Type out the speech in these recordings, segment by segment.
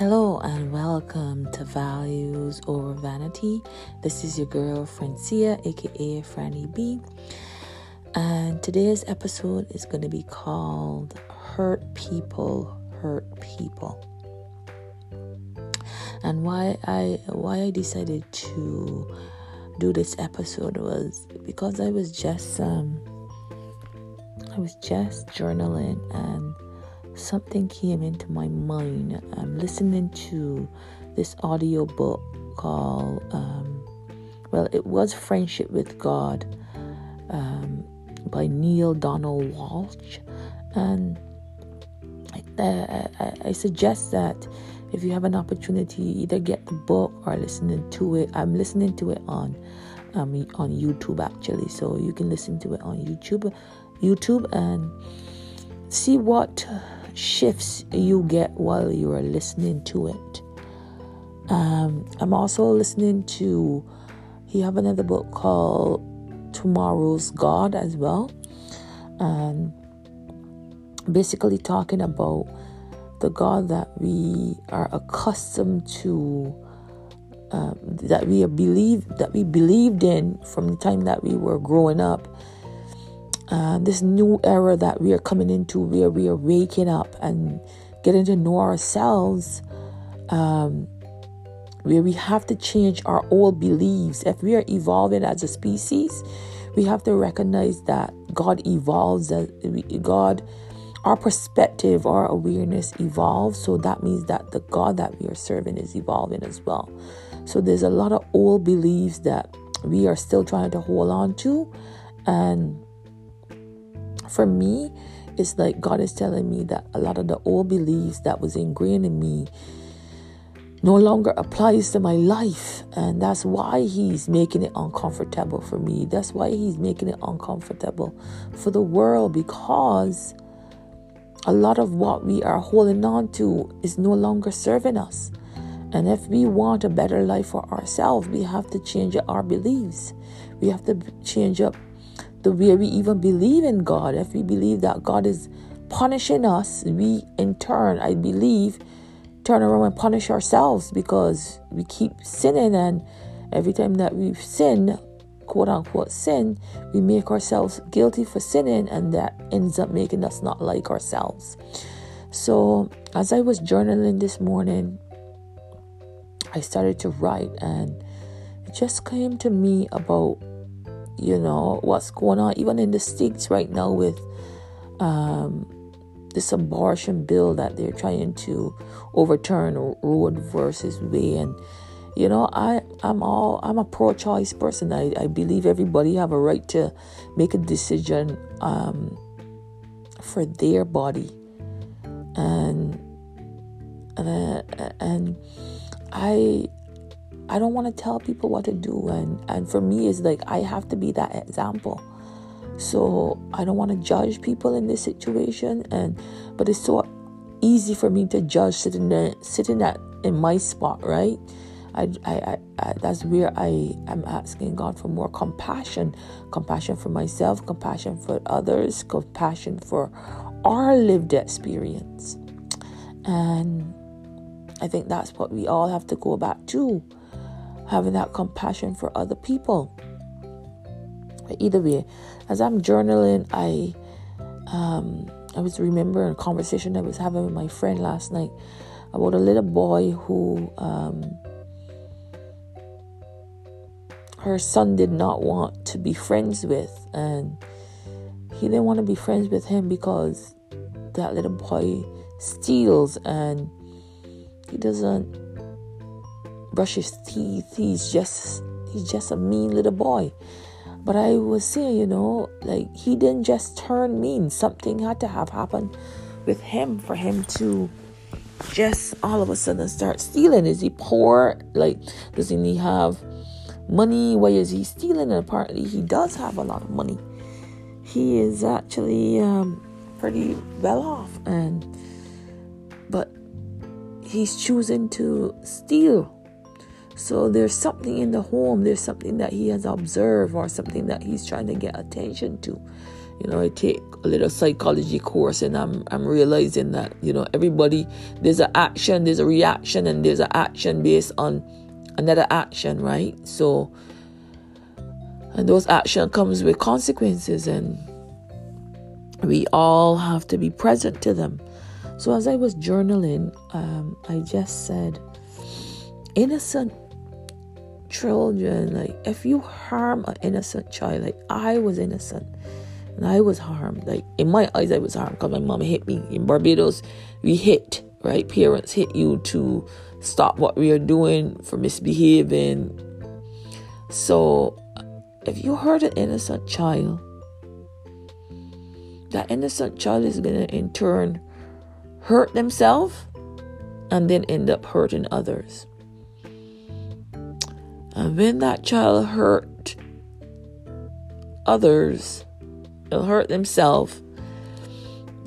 Hello and welcome to Values Over Vanity. This is your girl Francia, aka Franny B. And today's episode is going to be called Hurt People, Hurt People. And why I decided to do this episode was because I was just journaling and something came into my mind. I'm listening to this audio book called, it was Friendship with God by Neil Donald Walsh. And I suggest that if you have an opportunity, either get the book or listen to it. I'm listening to it on YouTube actually, so you can listen to it on YouTube and see what shifts you get while you are listening to it. I'm also listening to, he have another book called Tomorrow's God as well, and basically talking about the God that we are accustomed to, that we believed in from the time that we were growing up. This new era that we are coming into, where we are waking up and getting to know ourselves, where we have to change our old beliefs. If we are evolving as a species, we have to recognize that God evolves, our perspective, our awareness evolves. So that means that the God that we are serving is evolving as well. So there's a lot of old beliefs that we are still trying to hold on to, and for me, it's like God is telling me that a lot of the old beliefs that was ingrained in me no longer applies to my life. And that's why he's making it uncomfortable for me. That's why he's making it uncomfortable for the world, because a lot of what we are holding on to is no longer serving us. And if we want a better life for ourselves, we have to change up our beliefs. We have to change up the way we even believe in God. If we believe that God is punishing us, we in turn, I believe, turn around and punish ourselves, because we keep sinning, and every time that we sin, quote unquote sin, we make ourselves guilty for sinning, and that ends up making us not like ourselves. So as I was journaling this morning, I started to write, and it just came to me about, you know, what's going on even in the States right now with this abortion bill that they're trying to overturn, Roe versus Wade. And you know, I'm a pro-choice person. I believe everybody have a right to make a decision for their body, and I don't want to tell people what to do, and for me it's like I have to be that example. So I don't want to judge people in this situation, but it's so easy for me to judge sitting in my spot, right? I that's where I am asking God for more compassion for myself, compassion for others, compassion for our lived experience. And I think that's what we all have to go back to, having that compassion for other people. But either way, as I'm journaling, I was remembering a conversation I was having with my friend last night about a little boy who her son did not want to be friends with, and he didn't want to be friends with him because that little boy steals and he doesn't brush his teeth. He's just a mean little boy. But I was saying, you know, like, he didn't just turn mean. Something had to have happened with him for him to just all of a sudden start stealing. Is he poor? Like, doesn't he have money? Why is he stealing? And apparently he does have a lot of money. He is actually pretty well off, but he's choosing to steal. So there's something in the home, there's something that he has observed, or something that he's trying to get attention to. You know, I take a little psychology course, and I'm realizing that, you know, everybody, there's an action, there's a reaction, and there's an action based on another action, right? So, and those action comes with consequences, and we all have to be present to them. So as I was journaling, I just said, innocent children, like if you harm an innocent child, like I was innocent and I was harmed. Like in my eyes, I was harmed because my mom hit me. In Barbados, we hit, right? Parents hit you to stop what we are doing for misbehaving. So if you hurt an innocent child, that innocent child is going to in turn hurt themselves and then end up hurting others. And when that child hurt others, they'll hurt themselves.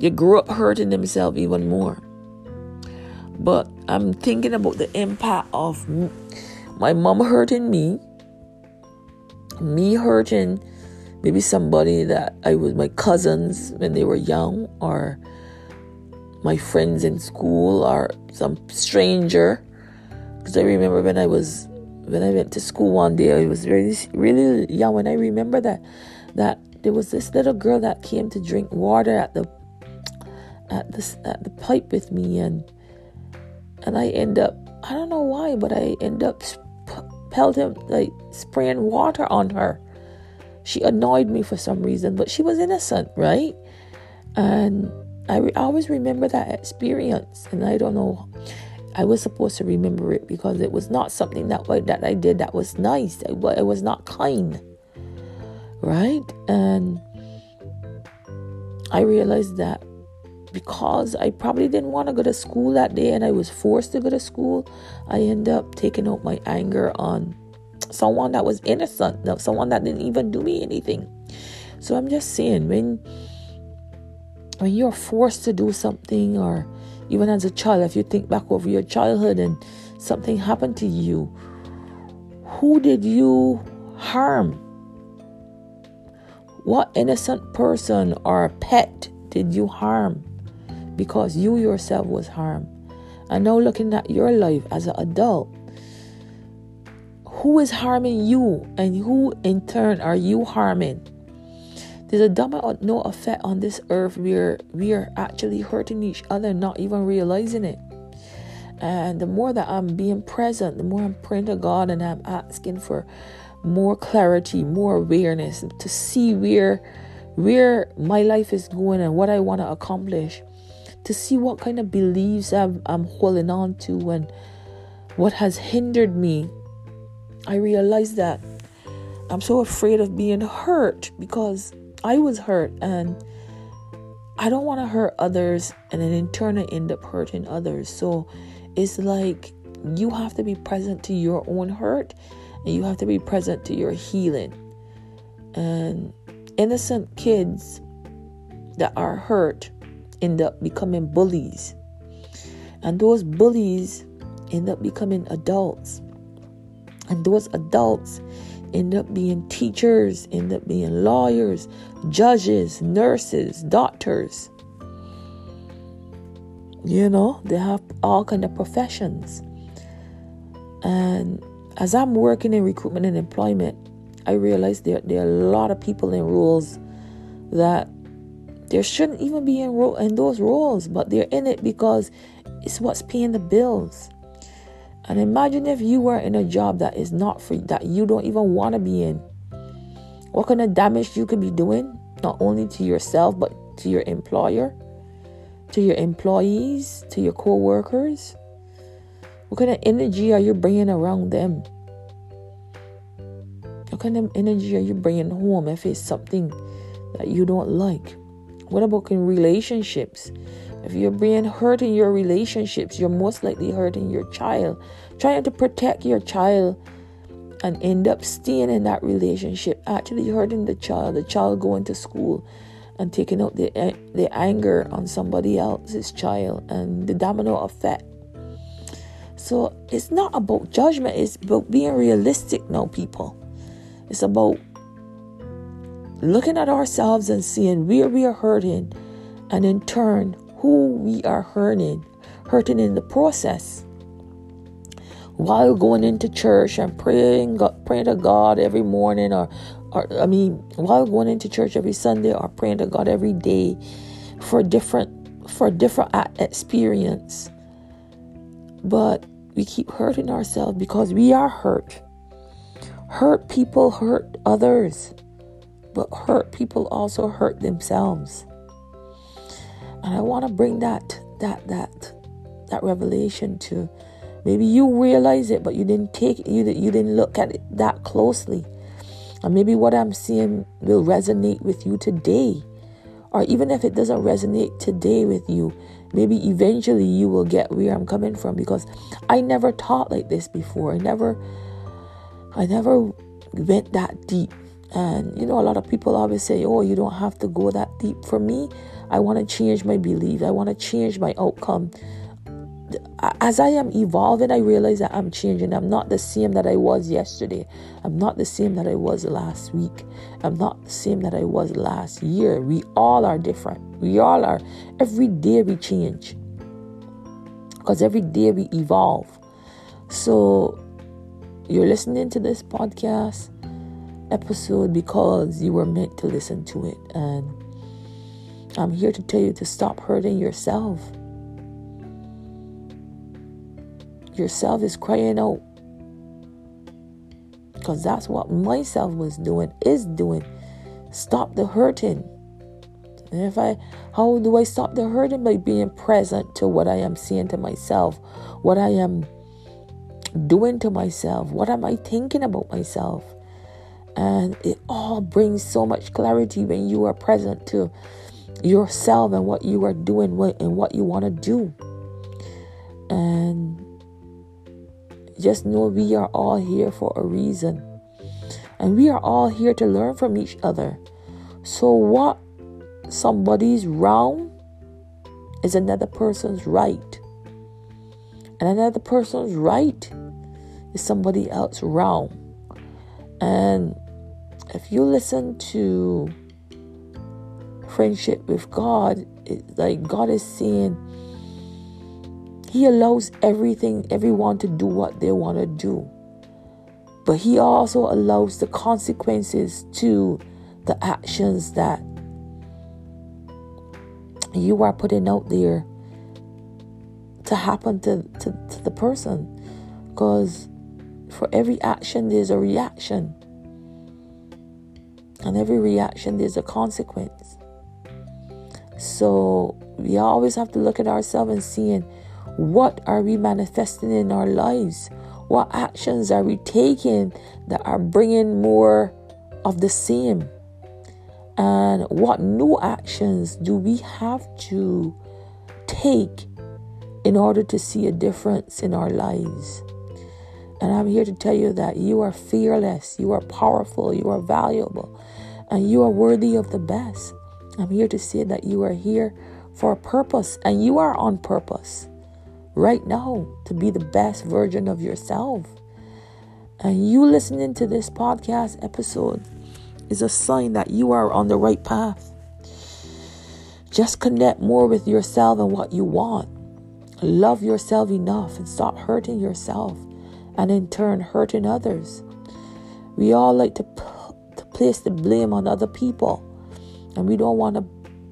They grew up hurting themselves even more. But I'm thinking about the impact of my mom hurting me hurting maybe somebody that I was, my cousins when they were young, or my friends in school, or some stranger. Because I remember when I went to school one day, I was really, really young, and I remember that there was this little girl that came to drink water at the pipe with me, and I end up, I don't know why, but I end up spraying water on her. She annoyed me for some reason, but she was innocent, right? And I always remember that experience, and I don't know. I was supposed to remember it because it was not something that I did that was nice. It was not kind, right? And I realized that because I probably didn't want to go to school that day and I was forced to go to school, I ended up taking out my anger on someone that was innocent, someone that didn't even do me anything. So I'm just saying, when you're forced to do something, or even as a child, if you think back over your childhood and something happened to you, who did you harm? What innocent person or pet did you harm? Because you yourself was harmed. And now looking at your life as an adult, who is harming you, and who in turn are you harming? There's a domino effect on this earth where we are actually hurting each other, not even realizing it. And the more that I'm being present, the more I'm praying to God and I'm asking for more clarity, more awareness to see where my life is going and what I want to accomplish, to see what kind of beliefs I'm holding on to and what has hindered me. I realize that I'm so afraid of being hurt because I was hurt, and I don't want to hurt others, and then in turn I end up hurting others. So it's like you have to be present to your own hurt, and you have to be present to your healing. And innocent kids that are hurt end up becoming bullies, and those bullies end up becoming adults, and those adults end up being teachers, end up being lawyers, judges, nurses, doctors. You know, they have all kind of professions. And as I'm working in recruitment and employment, I realized there are a lot of people in roles that there shouldn't even be in those roles, but they're in it because it's what's paying the bills. And imagine if you were in a job that is not free, that you don't even want to be in. What kind of damage you could be doing, not only to yourself, but to your employer, to your employees, to your co-workers. What kind of energy are you bringing around them? What kind of energy are you bringing home if it's something that you don't like? What about in relationships? If you're being hurt in your relationships, you're most likely hurting your child, trying to protect your child, and end up staying in that relationship, actually hurting the child going to school and taking out the anger on somebody else's child, and the domino effect. So it's not about judgment, it's about being realistic now, people. It's about looking at ourselves and seeing where we are hurting, and in turn, who we are hurting in the process. While going into church and praying to God every morning, while going into church every Sunday or praying to God every day for a different experience. But we keep hurting ourselves because we are hurt. Hurt people hurt others, but hurt people also hurt themselves. And I want to bring that revelation to. Maybe you realize it, but you didn't look at it that closely. And maybe what I'm saying will resonate with you today. Or even if it doesn't resonate today with you, maybe eventually you will get where I'm coming from, because I never taught like this before. I never went that deep. And, a lot of people always say, oh, you don't have to go that deep. For me, I want to change my belief. I want to change my outcome. As I am evolving, I realize that I'm changing. I'm not the same that I was yesterday. I'm not the same that I was last week. I'm not the same that I was last year. We all are different. We all are. Every day we change, because every day we evolve. So you're listening to this podcast episode because you were meant to listen to it. And I'm here to tell you to stop hurting yourself. Yourself is crying out, because that's what myself is doing. Stop the hurting. And how do I stop the hurting? By being present to what I am saying to myself, what I am doing to myself, what am I thinking about myself. And it all brings so much clarity when you are present to yourself and what you are doing and what you want to do. And just know we are all here for a reason, and we are all here to learn from each other. So what somebody's wrong is another person's right, and another person's right is somebody else's wrong. And if you listen to Friendship with God, it's like God is saying, He allows everyone to do what they want to do. But He also allows the consequences to the actions that you are putting out there to happen to the person. Because for every action, there's a reaction. And every reaction, there's a consequence. So we always have to look at ourselves and seeing, what are we manifesting in our lives? What actions are we taking that are bringing more of the same? And what new actions do we have to take in order to see a difference in our lives? And I'm here to tell you that you are fearless, you are powerful, you are valuable, and you are worthy of the best. I'm here to say that you are here for a purpose, and you are on purpose right now to be the best version of yourself. And you listening to this podcast episode is a sign that you are on the right path. Just connect more with yourself and what you want. Love yourself enough and stop hurting yourself, and in turn hurting others. We all like to place the blame on other people, and we don't want to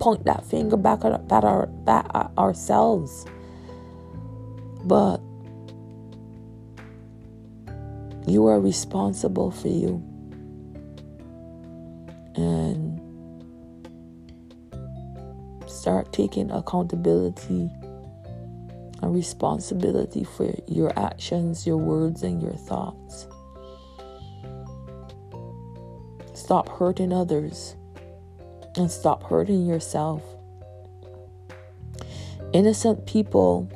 point that finger back at ourselves. But you are responsible for you. And start taking accountability and responsibility for your actions, your words, and your thoughts. Stop hurting others and stop hurting yourself. Innocent people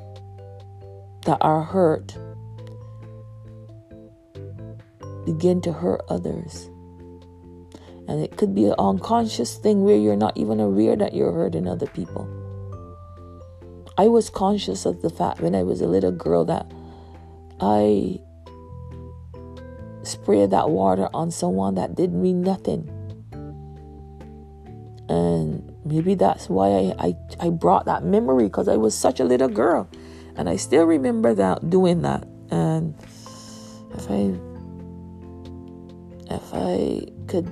that are hurt begin to hurt others. And it could be an unconscious thing where you're not even aware that you're hurting other people. I was conscious of the fact when I was a little girl that I sprayed that water on someone that didn't mean nothing. Maybe that's why I brought that memory, because I was such a little girl. And I still remember that, doing that. And if I could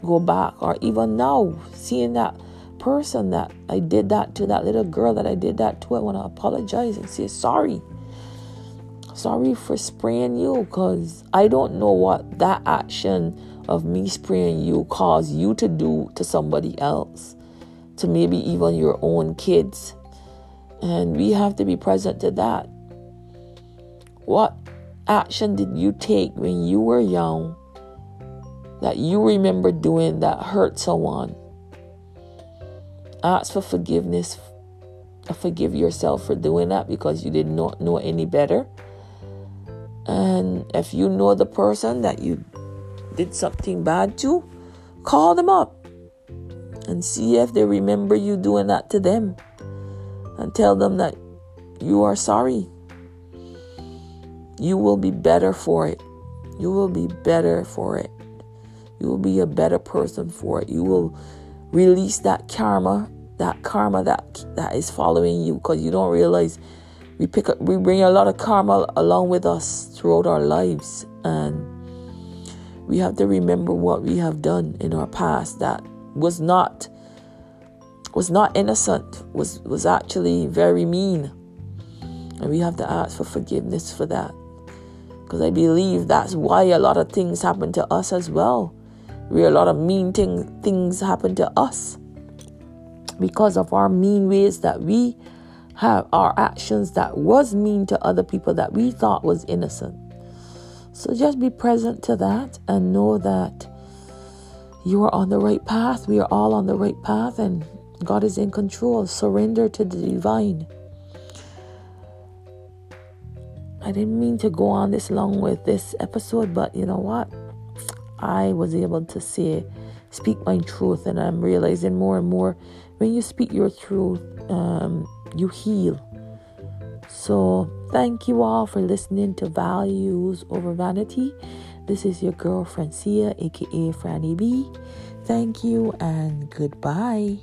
go back, or even now, seeing that person that I did that to, that little girl that I did that to, I want to apologize and say sorry. Sorry for spraying you, because I don't know what that action of me spraying you caused you to do to somebody else, to maybe even your own kids. And we have to be present to that. What action did you take when you were young that you remember doing that hurt someone? Ask for forgiveness. Forgive yourself for doing that, because you did not know any better. And if you know the person that you did something bad to, call them up and see if they remember you doing that to them, and tell them that you are sorry. You will be better for it. You will be better for it. You will be a better person for it. You will release that karma that is following you, because you don't realize we bring a lot of karma along with us throughout our lives. And we have to remember what we have done in our past that was not innocent, was actually very mean. And we have to ask for forgiveness for that, because I believe that's why a lot of things happen to us as well. A lot of mean things happen to us because of our mean ways that we have, our actions that was mean to other people that we thought was innocent. So just be present to that and know that you are on the right path. We are all on the right path, and God is in control. Surrender to the divine. I didn't mean to go on this long with this episode, but you know what? I was able to speak my truth, and I'm realizing more and more, when you speak your truth, you heal. So thank you all for listening to Values Over Vanity. This is your girl Francia, aka Franny B. Thank you and goodbye.